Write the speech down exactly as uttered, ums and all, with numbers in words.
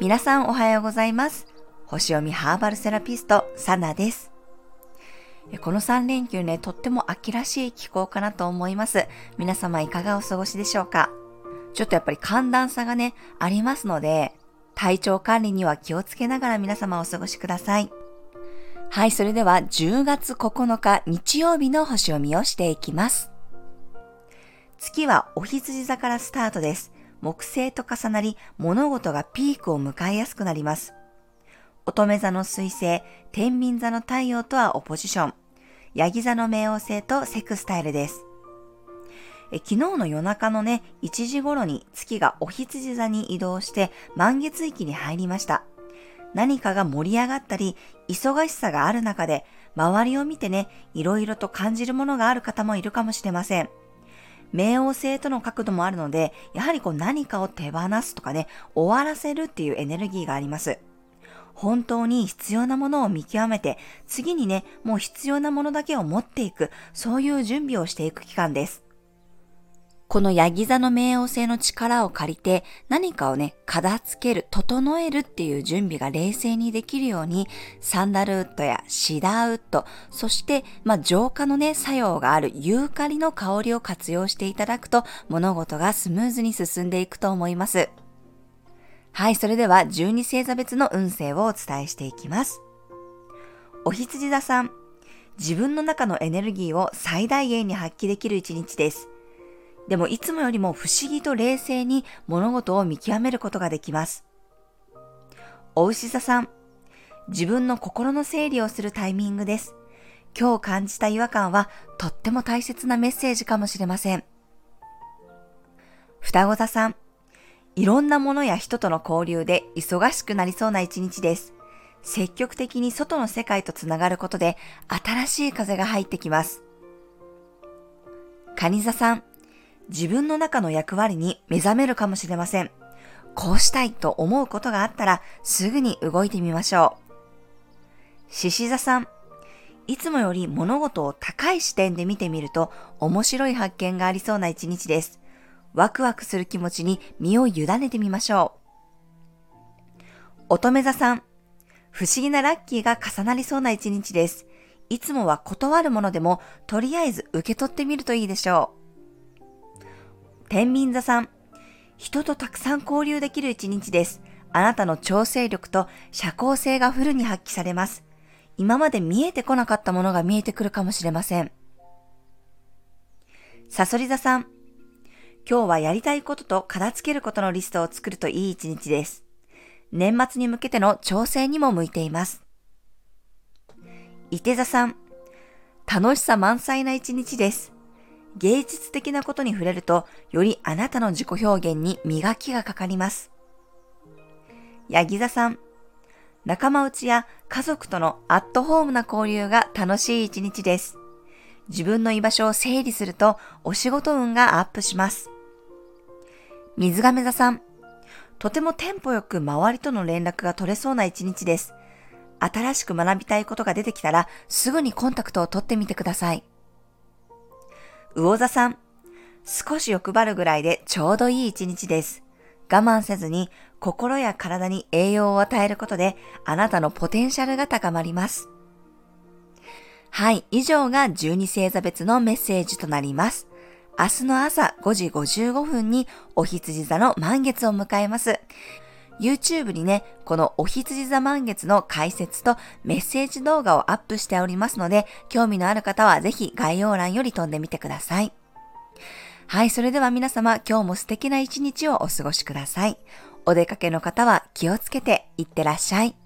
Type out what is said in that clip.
皆さんおはようございます。星読みハーバルセラピストサナです。このさんれんきゅうね、とっても秋らしい気候かなと思います。皆様いかがお過ごしでしょうか？ちょっとやっぱり寒暖差がねありますので、体調管理には気をつけながら皆様お過ごしください。はい、それではじゅうがつここのか日曜日の星読みをしていきます。月はお羊座からスタートです。木星と重なり、物事がピークを迎えやすくなります。乙女座の水星、天秤座の太陽とはオポジション、ヤギ座の冥王星とセクスタイルです。え昨日の夜中のね、いちじごろに月がお羊座に移動して満月域に入りました。何かが盛り上がったり、忙しさがある中で、周りを見てね、いろいろと感じるものがある方もいるかもしれません。冥王星との角度もあるので、やはりこう何かを手放すとかね、終わらせるっていうエネルギーがあります。本当に必要なものを見極めて、次にね、もう必要なものだけを持っていく、そういう準備をしていく期間です。このヤギ座の冥王星の力を借りて、何かをね、片付ける、整えるっていう準備が冷静にできるように、サンダルウッドやシダーウッド、そして、まあ、浄化のね、作用があるユーカリの香りを活用していただくと、物事がスムーズに進んでいくと思います。はい、それではじゅうにせいざ別の運勢をお伝えしていきます。お羊座さん、自分の中のエネルギーを最大限に発揮できる一日です。でもいつもよりも不思議と冷静に物事を見極めることができます。お牛座さん、自分の心の整理をするタイミングです。今日感じた違和感はとっても大切なメッセージかもしれません。双子座さん、いろんなものや人との交流で忙しくなりそうな一日です。積極的に外の世界とつながることで新しい風が入ってきます。蟹座さん、自分の中の役割に目覚めるかもしれません。こうしたいと思うことがあったらすぐに動いてみましょう。獅子座さん、いつもより物事を高い視点で見てみると面白い発見がありそうな一日です。ワクワクする気持ちに身を委ねてみましょう。乙女座さん、不思議なラッキーが重なりそうな一日です。いつもは断るものでもとりあえず受け取ってみるといいでしょう。天秤座さん、人とたくさん交流できる一日です。あなたの調整力と社交性がフルに発揮されます。今まで見えてこなかったものが見えてくるかもしれません。蠍座さん、今日はやりたいことと片付けることのリストを作るといい一日です。年末に向けての調整にも向いています。射手座さん、楽しさ満載な一日です。芸術的なことに触れると、よりあなたの自己表現に磨きがかかります。ヤギ座さん、仲間内や家族とのアットホームな交流が楽しい一日です。自分の居場所を整理すると、お仕事運がアップします。水亀座さん、とてもテンポよく周りとの連絡が取れそうな一日です。新しく学びたいことが出てきたら、すぐにコンタクトを取ってみてください。魚座さん、少し欲張るぐらいでちょうどいい一日です。我慢せずに心や体に栄養を与えることであなたのポテンシャルが高まります。はい、以上がじゅうにせいざ別のメッセージとなります。明日の朝ごじごじゅうごふんにお羊座の満月を迎えます。YouTube にね、このお羊座満月の解説とメッセージ動画をアップしておりますので、興味のある方はぜひ概要欄より飛んでみてください。はい、それでは皆様、今日も素敵な一日をお過ごしください。お出かけの方は気をつけていってらっしゃい。